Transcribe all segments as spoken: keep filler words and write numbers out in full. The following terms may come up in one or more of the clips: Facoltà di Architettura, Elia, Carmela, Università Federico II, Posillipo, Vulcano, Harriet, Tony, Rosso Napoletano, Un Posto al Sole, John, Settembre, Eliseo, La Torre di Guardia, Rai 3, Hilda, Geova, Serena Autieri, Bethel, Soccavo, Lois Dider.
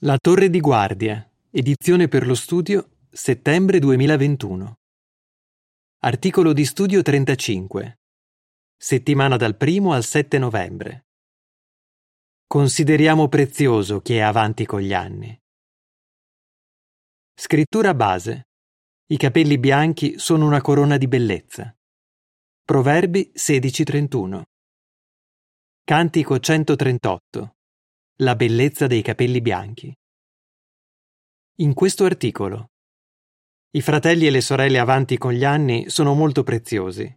La Torre di Guardia, edizione per lo studio, settembre duemilaventuno. Articolo di studio trentacinque. Settimana dal primo al sette novembre. Consideriamo prezioso chi è avanti con gli anni. Scrittura base. I capelli bianchi sono una corona di bellezza. Proverbi sedici trentuno. Cantico centotrentotto. La bellezza dei capelli bianchi. In questo articolo, i fratelli e le sorelle avanti con gli anni sono molto preziosi.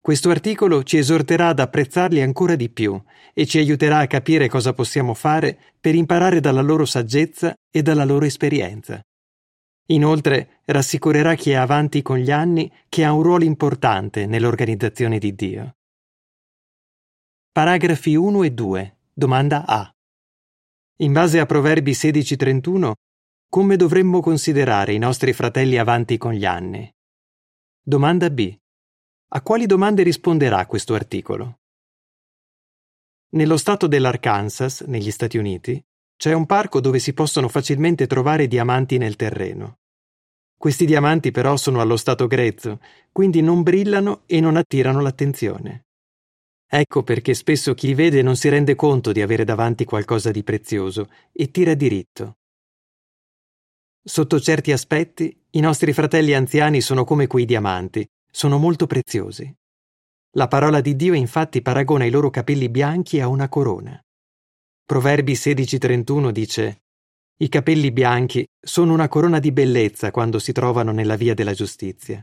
Questo articolo ci esorterà ad apprezzarli ancora di più e ci aiuterà a capire cosa possiamo fare per imparare dalla loro saggezza e dalla loro esperienza. Inoltre, rassicurerà chi è avanti con gli anni che ha un ruolo importante nell'organizzazione di Dio. Paragrafi uno e due. Domanda A. In base a Proverbi sedici trentuno, come dovremmo considerare i nostri fratelli avanti con gli anni? Domanda B. A quali domande risponderà questo articolo? Nello stato dell'Arkansas, negli Stati Uniti, c'è un parco dove si possono facilmente trovare diamanti nel terreno. Questi diamanti però sono allo stato grezzo, quindi non brillano e non attirano l'attenzione. Ecco perché spesso chi li vede non si rende conto di avere davanti qualcosa di prezioso e tira diritto. Sotto certi aspetti, i nostri fratelli anziani sono come quei diamanti, sono molto preziosi. La parola di Dio infatti paragona i loro capelli bianchi a una corona. Proverbi sedici trentuno dice: «I capelli bianchi sono una corona di bellezza quando si trovano nella via della giustizia».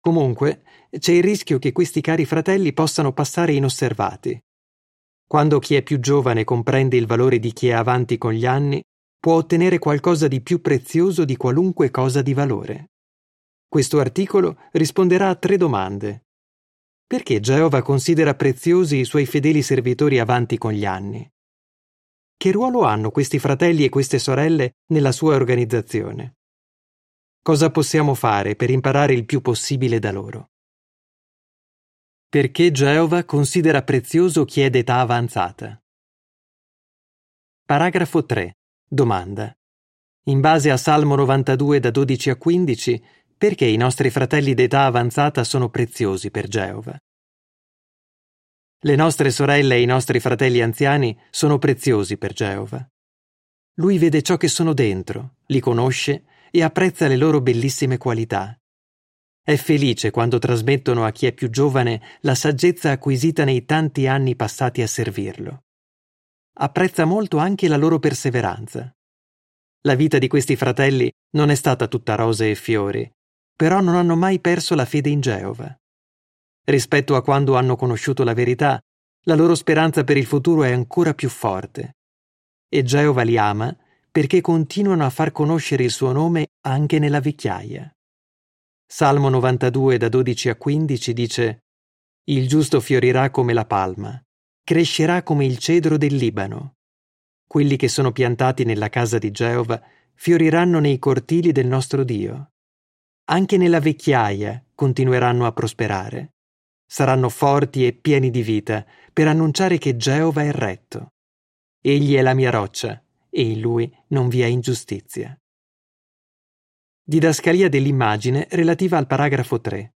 Comunque, c'è il rischio che questi cari fratelli possano passare inosservati. Quando chi è più giovane comprende il valore di chi è avanti con gli anni, può ottenere qualcosa di più prezioso di qualunque cosa di valore. Questo articolo risponderà a tre domande. Perché Geova considera preziosi i suoi fedeli servitori avanti con gli anni? Che ruolo hanno questi fratelli e queste sorelle nella sua organizzazione? Cosa possiamo fare per imparare il più possibile da loro? Perché Geova considera prezioso chi è d'età avanzata? Paragrafo tre. Domanda. In base a Salmo novantadue da dodici a quindici, perché i nostri fratelli d'età avanzata sono preziosi per Geova? Le nostre sorelle e i nostri fratelli anziani sono preziosi per Geova. Lui vede ciò che sono dentro, li conosce e apprezza le loro bellissime qualità. È felice quando trasmettono a chi è più giovane la saggezza acquisita nei tanti anni passati a servirlo. Apprezza molto anche la loro perseveranza. La vita di questi fratelli non è stata tutta rose e fiori, però non hanno mai perso la fede in Geova. Rispetto a quando hanno conosciuto la verità, la loro speranza per il futuro è ancora più forte. E Geova li ama perché continuano a far conoscere il suo nome anche nella vecchiaia. Salmo novantadue da dodici a quindici dice: «Il giusto fiorirà come la palma, crescerà come il cedro del Libano. Quelli che sono piantati nella casa di Geova fioriranno nei cortili del nostro Dio. Anche nella vecchiaia continueranno a prosperare. Saranno forti e pieni di vita per annunciare che Geova è retto. Egli è la mia roccia, e in lui non vi è ingiustizia». Didascalia dell'immagine relativa al paragrafo tre.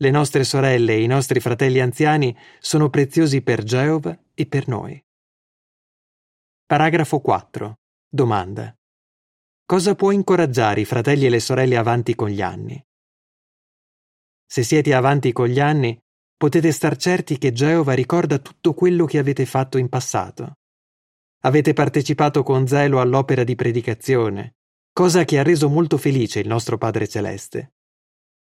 Le nostre sorelle e i nostri fratelli anziani sono preziosi per Geova e per noi. Paragrafo quattro. Domanda. Cosa può incoraggiare i fratelli e le sorelle avanti con gli anni? Se siete avanti con gli anni, potete star certi che Geova ricorda tutto quello che avete fatto in passato. Avete partecipato con zelo all'opera di predicazione, cosa che ha reso molto felice il nostro Padre Celeste.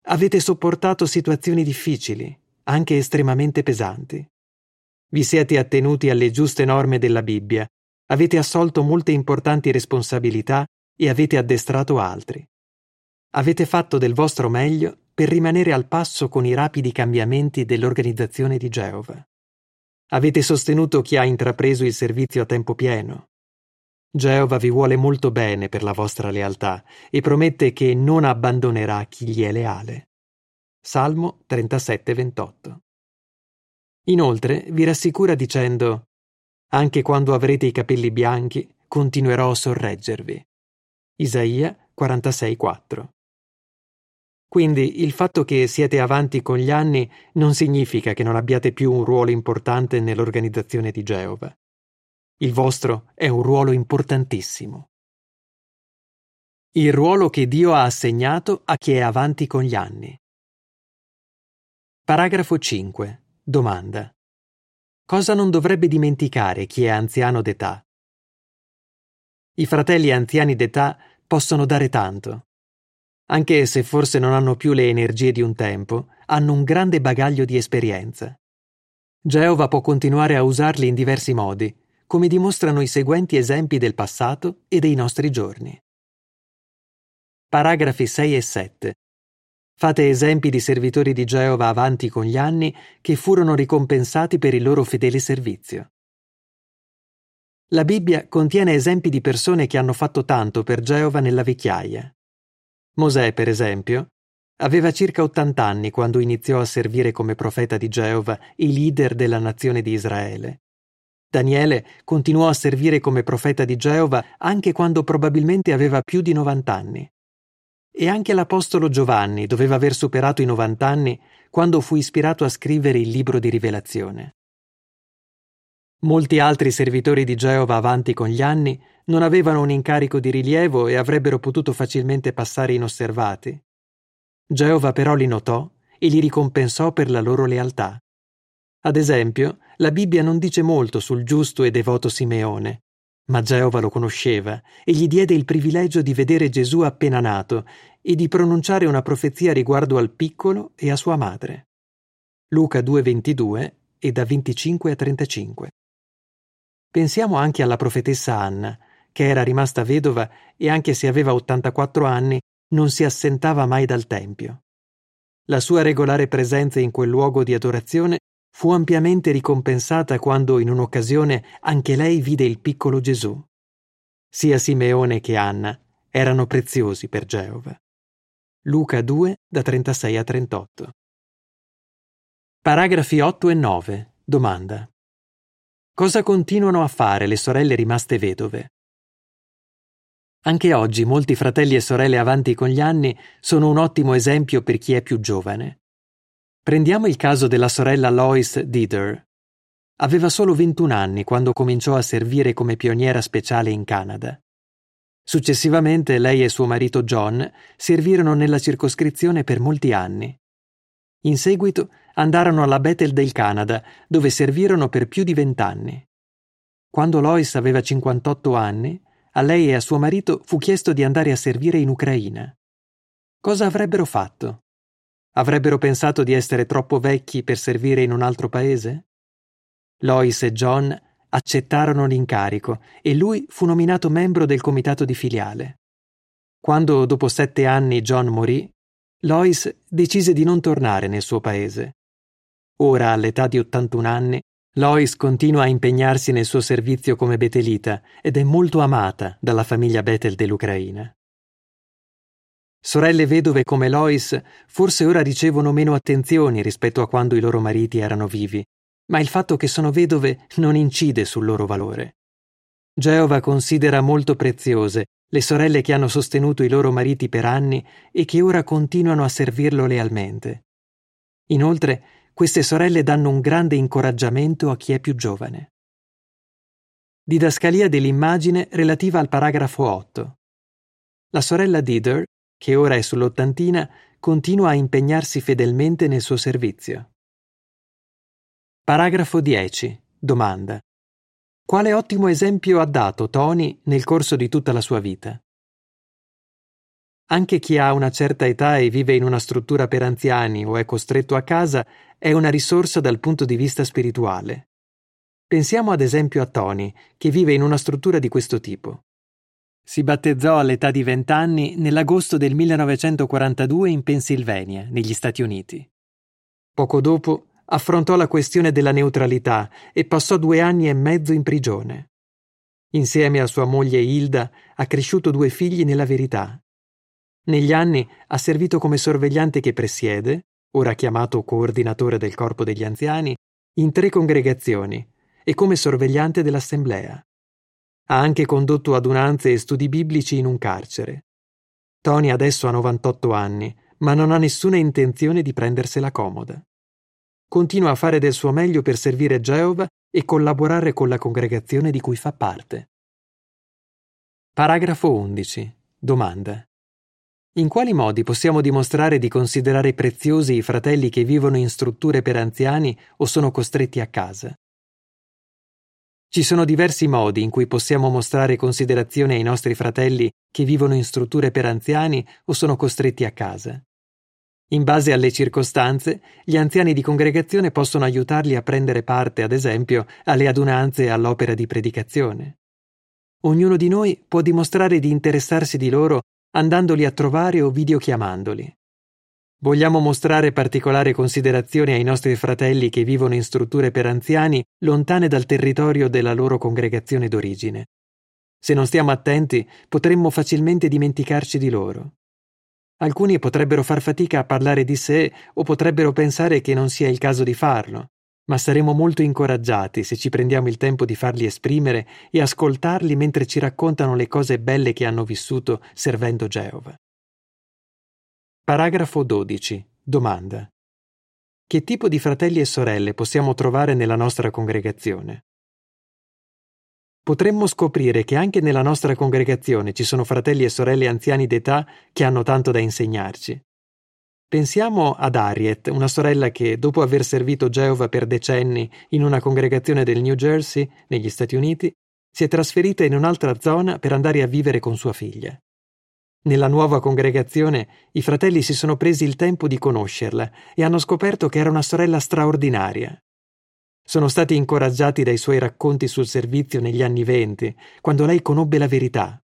Avete sopportato situazioni difficili, anche estremamente pesanti. Vi siete attenuti alle giuste norme della Bibbia, avete assolto molte importanti responsabilità e avete addestrato altri. Avete fatto del vostro meglio per rimanere al passo con i rapidi cambiamenti dell'organizzazione di Geova. Avete sostenuto chi ha intrapreso il servizio a tempo pieno. Geova vi vuole molto bene per la vostra lealtà e promette che non abbandonerà chi gli è leale. Salmo trentasette ventotto. Inoltre vi rassicura dicendo: «Anche quando avrete i capelli bianchi, continuerò a sorreggervi. Isaia quarantasei quattro. Quindi il fatto che siete avanti con gli anni non significa che non abbiate più un ruolo importante nell'organizzazione di Geova. Il vostro è un ruolo importantissimo. Il ruolo che Dio ha assegnato a chi è avanti con gli anni. Paragrafo cinque. Domanda. Cosa non dovrebbe dimenticare chi è anziano d'età? I fratelli anziani d'età possono dare tanto. Anche se forse non hanno più le energie di un tempo, hanno un grande bagaglio di esperienza. Geova può continuare a usarli in diversi modi, come dimostrano i seguenti esempi del passato e dei nostri giorni. Paragrafi sei e sette. Fate esempi di servitori di Geova avanti con gli anni che furono ricompensati per il loro fedele servizio. La Bibbia contiene esempi di persone che hanno fatto tanto per Geova nella vecchiaia. Mosè, per esempio, aveva circa ottanta anni quando iniziò a servire come profeta di Geova i leader della nazione di Israele. Daniele continuò a servire come profeta di Geova anche quando probabilmente aveva più di novanta anni. E anche l'apostolo Giovanni doveva aver superato i novanta anni quando fu ispirato a scrivere il libro di Rivelazione. Molti altri servitori di Geova avanti con gli anni non avevano un incarico di rilievo e avrebbero potuto facilmente passare inosservati. Geova però li notò e li ricompensò per la loro lealtà. Ad esempio, la Bibbia non dice molto sul giusto e devoto Simeone, ma Geova lo conosceva e gli diede il privilegio di vedere Gesù appena nato e di pronunciare una profezia riguardo al piccolo e a sua madre. Luca due ventidue e da venticinque a trentacinque. Pensiamo anche alla profetessa Anna, che era rimasta vedova e anche se aveva ottantaquattro anni non si assentava mai dal tempio. La sua regolare presenza in quel luogo di adorazione fu ampiamente ricompensata quando in un'occasione anche lei vide il piccolo Gesù. Sia Simeone che Anna erano preziosi per Geova. Luca due da trentasei a trentotto. Paragrafi otto e nove. Domanda. Cosa continuano a fare le sorelle rimaste vedove? Anche oggi molti fratelli e sorelle avanti con gli anni sono un ottimo esempio per chi è più giovane. Prendiamo il caso della sorella Lois Dider. Aveva solo ventuno anni quando cominciò a servire come pioniera speciale in Canada. Successivamente lei e suo marito John servirono nella circoscrizione per molti anni. In seguito andarono alla Bethel del Canada, dove servirono per più di vent'anni. Quando Lois aveva cinquantotto anni, a lei e a suo marito fu chiesto di andare a servire in Ucraina. Cosa avrebbero fatto? Avrebbero pensato di essere troppo vecchi per servire in un altro paese? Lois e John accettarono l'incarico e lui fu nominato membro del comitato di filiale. Quando, dopo sette anni, John morì, Lois decise di non tornare nel suo paese. Ora, all'età di ottantuno anni, Lois continua a impegnarsi nel suo servizio come betelita ed è molto amata dalla famiglia Bethel dell'Ucraina. Sorelle vedove come Lois forse ora ricevono meno attenzioni rispetto a quando i loro mariti erano vivi, ma il fatto che sono vedove non incide sul loro valore. Geova considera molto preziose le sorelle che hanno sostenuto i loro mariti per anni e che ora continuano a servirlo lealmente. Inoltre, queste sorelle danno un grande incoraggiamento a chi è più giovane. Didascalia dell'immagine relativa al paragrafo otto. La sorella Dider, che ora è sull'ottantina, continua a impegnarsi fedelmente nel suo servizio. Paragrafo dieci. Domanda. Quale ottimo esempio ha dato Tony nel corso di tutta la sua vita? Anche chi ha una certa età e vive in una struttura per anziani o è costretto a casa è una risorsa dal punto di vista spirituale. Pensiamo ad esempio a Tony, che vive in una struttura di questo tipo. Si battezzò all'età di vent'anni nell'agosto del millenovecentoquarantadue in Pennsylvania, negli Stati Uniti. Poco dopo affrontò la questione della neutralità e passò due anni e mezzo in prigione. Insieme a sua moglie Hilda ha cresciuto due figli nella verità. Negli anni ha servito come sorvegliante che presiede, ora chiamato coordinatore del corpo degli anziani, in tre congregazioni e come sorvegliante dell'assemblea. Ha anche condotto adunanze e studi biblici in un carcere. Tony adesso ha novantotto anni, ma non ha nessuna intenzione di prendersela comoda. Continua a fare del suo meglio per servire Geova e collaborare con la congregazione di cui fa parte. Paragrafo undici. Domanda. In quali modi possiamo dimostrare di considerare preziosi i fratelli che vivono in strutture per anziani o sono costretti a casa? Ci sono diversi modi in cui possiamo mostrare considerazione ai nostri fratelli che vivono in strutture per anziani o sono costretti a casa. In base alle circostanze, gli anziani di congregazione possono aiutarli a prendere parte, ad esempio, alle adunanze e all'opera di predicazione. Ognuno di noi può dimostrare di interessarsi di loro andandoli a trovare o videochiamandoli. Vogliamo mostrare particolare considerazione ai nostri fratelli che vivono in strutture per anziani lontane dal territorio della loro congregazione d'origine. Se non stiamo attenti, potremmo facilmente dimenticarci di loro. Alcuni potrebbero far fatica a parlare di sé o potrebbero pensare che non sia il caso di farlo, ma saremo molto incoraggiati se ci prendiamo il tempo di farli esprimere e ascoltarli mentre ci raccontano le cose belle che hanno vissuto servendo Geova. Paragrafo dodici. Domanda. Che tipo di fratelli e sorelle possiamo trovare nella nostra congregazione? Potremmo scoprire che anche nella nostra congregazione ci sono fratelli e sorelle anziani d'età che hanno tanto da insegnarci. Pensiamo ad Harriet, una sorella che, dopo aver servito Geova per decenni in una congregazione del New Jersey, negli Stati Uniti, si è trasferita in un'altra zona per andare a vivere con sua figlia. Nella nuova congregazione i fratelli si sono presi il tempo di conoscerla e hanno scoperto che era una sorella straordinaria. Sono stati incoraggiati dai suoi racconti sul servizio negli anni venti, quando lei conobbe la verità.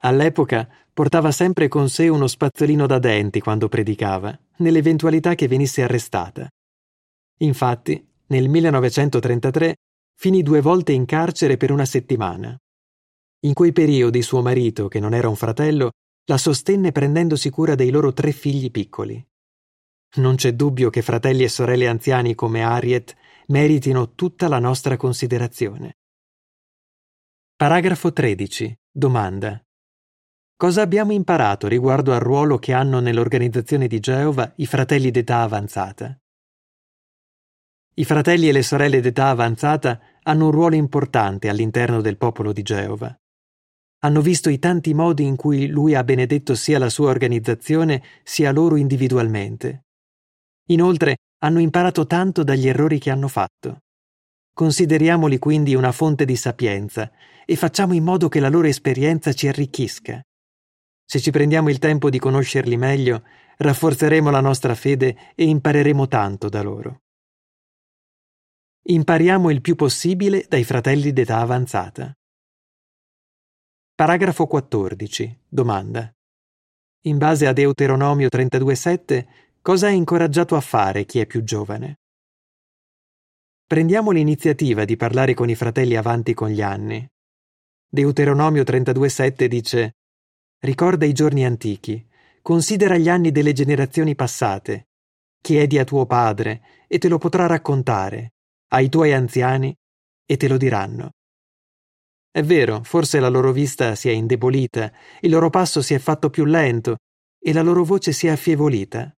All'epoca portava sempre con sé uno spazzolino da denti quando predicava, nell'eventualità che venisse arrestata. Infatti, nel millenovecentotrentatré finì due volte in carcere per una settimana. In quei periodi suo marito, che non era un fratello, la sostenne prendendosi cura dei loro tre figli piccoli. Non c'è dubbio che fratelli e sorelle anziani come Harriet meritino tutta la nostra considerazione. Paragrafo tredici. Domanda. Cosa abbiamo imparato riguardo al ruolo che hanno nell'organizzazione di Geova i fratelli d'età avanzata? I fratelli e le sorelle d'età avanzata hanno un ruolo importante all'interno del popolo di Geova. Hanno visto i tanti modi in cui lui ha benedetto sia la sua organizzazione sia loro individualmente. Inoltre, hanno imparato tanto dagli errori che hanno fatto. Consideriamoli quindi una fonte di sapienza e facciamo in modo che la loro esperienza ci arricchisca. Se ci prendiamo il tempo di conoscerli meglio, rafforzeremo la nostra fede e impareremo tanto da loro. Impariamo il più possibile dai fratelli d'età avanzata. Paragrafo quattordici. Domanda. In base a Deuteronomio trentadue sette, cosa è incoraggiato a fare chi è più giovane? Prendiamo l'iniziativa di parlare con i fratelli avanti con gli anni. Deuteronomio trentadue sette dice: «Ricorda i giorni antichi, considera gli anni delle generazioni passate, chiedi a tuo padre e te lo potrà raccontare, ai tuoi anziani e te lo diranno». È vero, forse la loro vista si è indebolita, il loro passo si è fatto più lento e la loro voce si è affievolita.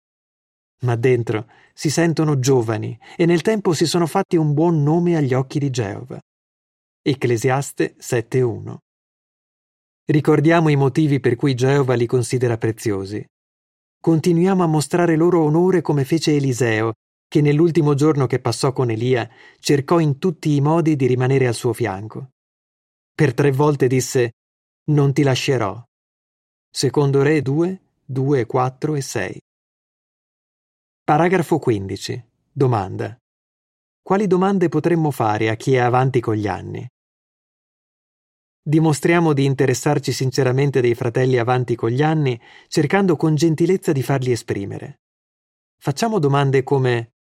Ma dentro si sentono giovani e nel tempo si sono fatti un buon nome agli occhi di Geova. Ecclesiaste sette uno. Ricordiamo i motivi per cui Geova li considera preziosi. Continuiamo a mostrare loro onore come fece Eliseo, che nell'ultimo giorno che passò con Elia cercò in tutti i modi di rimanere al suo fianco. Per tre volte disse: «Non ti lascerò». Secondo Re due, due, quattro e sei. Paragrafo quindici. Domanda. Quali domande potremmo fare a chi è avanti con gli anni? Dimostriamo di interessarci sinceramente dei fratelli avanti con gli anni, cercando con gentilezza di farli esprimere. Facciamo domande come: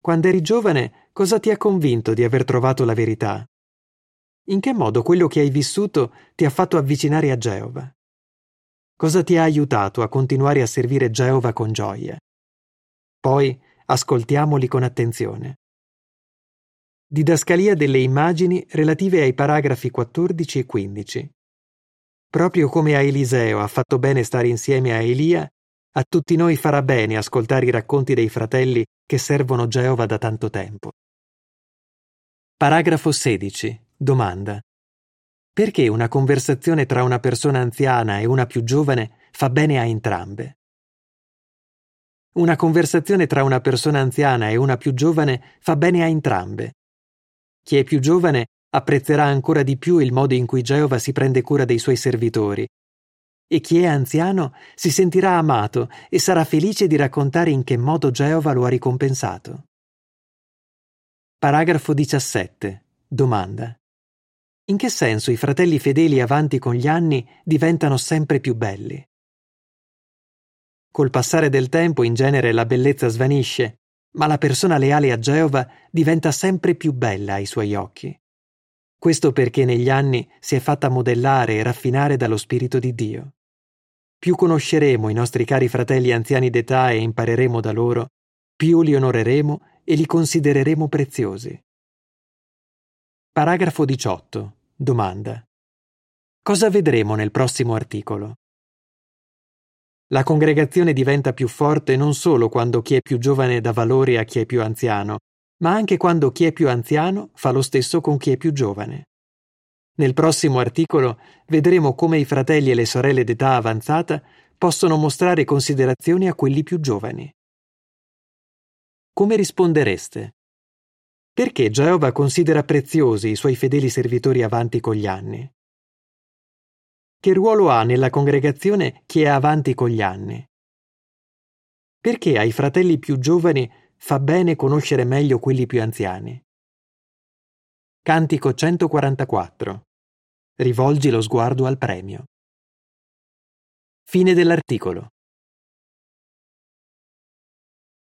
«Quando eri giovane, cosa ti ha convinto di aver trovato la verità? In che modo quello che hai vissuto ti ha fatto avvicinare a Geova? Cosa ti ha aiutato a continuare a servire Geova con gioia?» Poi ascoltiamoli con attenzione. Didascalia delle immagini relative ai paragrafi quattordici e quindici. Proprio come a Eliseo ha fatto bene stare insieme a Elia, a tutti noi farà bene ascoltare i racconti dei fratelli che servono Geova da tanto tempo. Paragrafo sedici. Domanda. Perché una conversazione tra una persona anziana e una più giovane fa bene a entrambe? Una conversazione tra una persona anziana e una più giovane fa bene a entrambe. Chi è più giovane apprezzerà ancora di più il modo in cui Geova si prende cura dei suoi servitori, e chi è anziano si sentirà amato e sarà felice di raccontare in che modo Geova lo ha ricompensato. Paragrafo diciassette. Domanda. In che senso i fratelli fedeli avanti con gli anni diventano sempre più belli? Col passare del tempo in genere la bellezza svanisce, ma la persona leale a Geova diventa sempre più bella ai suoi occhi. Questo perché negli anni si è fatta modellare e raffinare dallo Spirito di Dio. Più conosceremo i nostri cari fratelli anziani d'età e impareremo da loro, più li onoreremo e li considereremo preziosi. Paragrafo diciotto. Domanda. Cosa vedremo nel prossimo articolo? La congregazione diventa più forte non solo quando chi è più giovane dà valore a chi è più anziano, ma anche quando chi è più anziano fa lo stesso con chi è più giovane. Nel prossimo articolo vedremo come i fratelli e le sorelle d'età avanzata possono mostrare considerazione a quelli più giovani. Come rispondereste? Perché Geova considera preziosi i suoi fedeli servitori avanti con gli anni? Che ruolo ha nella congregazione chi è avanti con gli anni? Perché ai fratelli più giovani fa bene conoscere meglio quelli più anziani? Cantico centoquarantaquattro. Rivolgi lo sguardo al premio. Fine dell'articolo.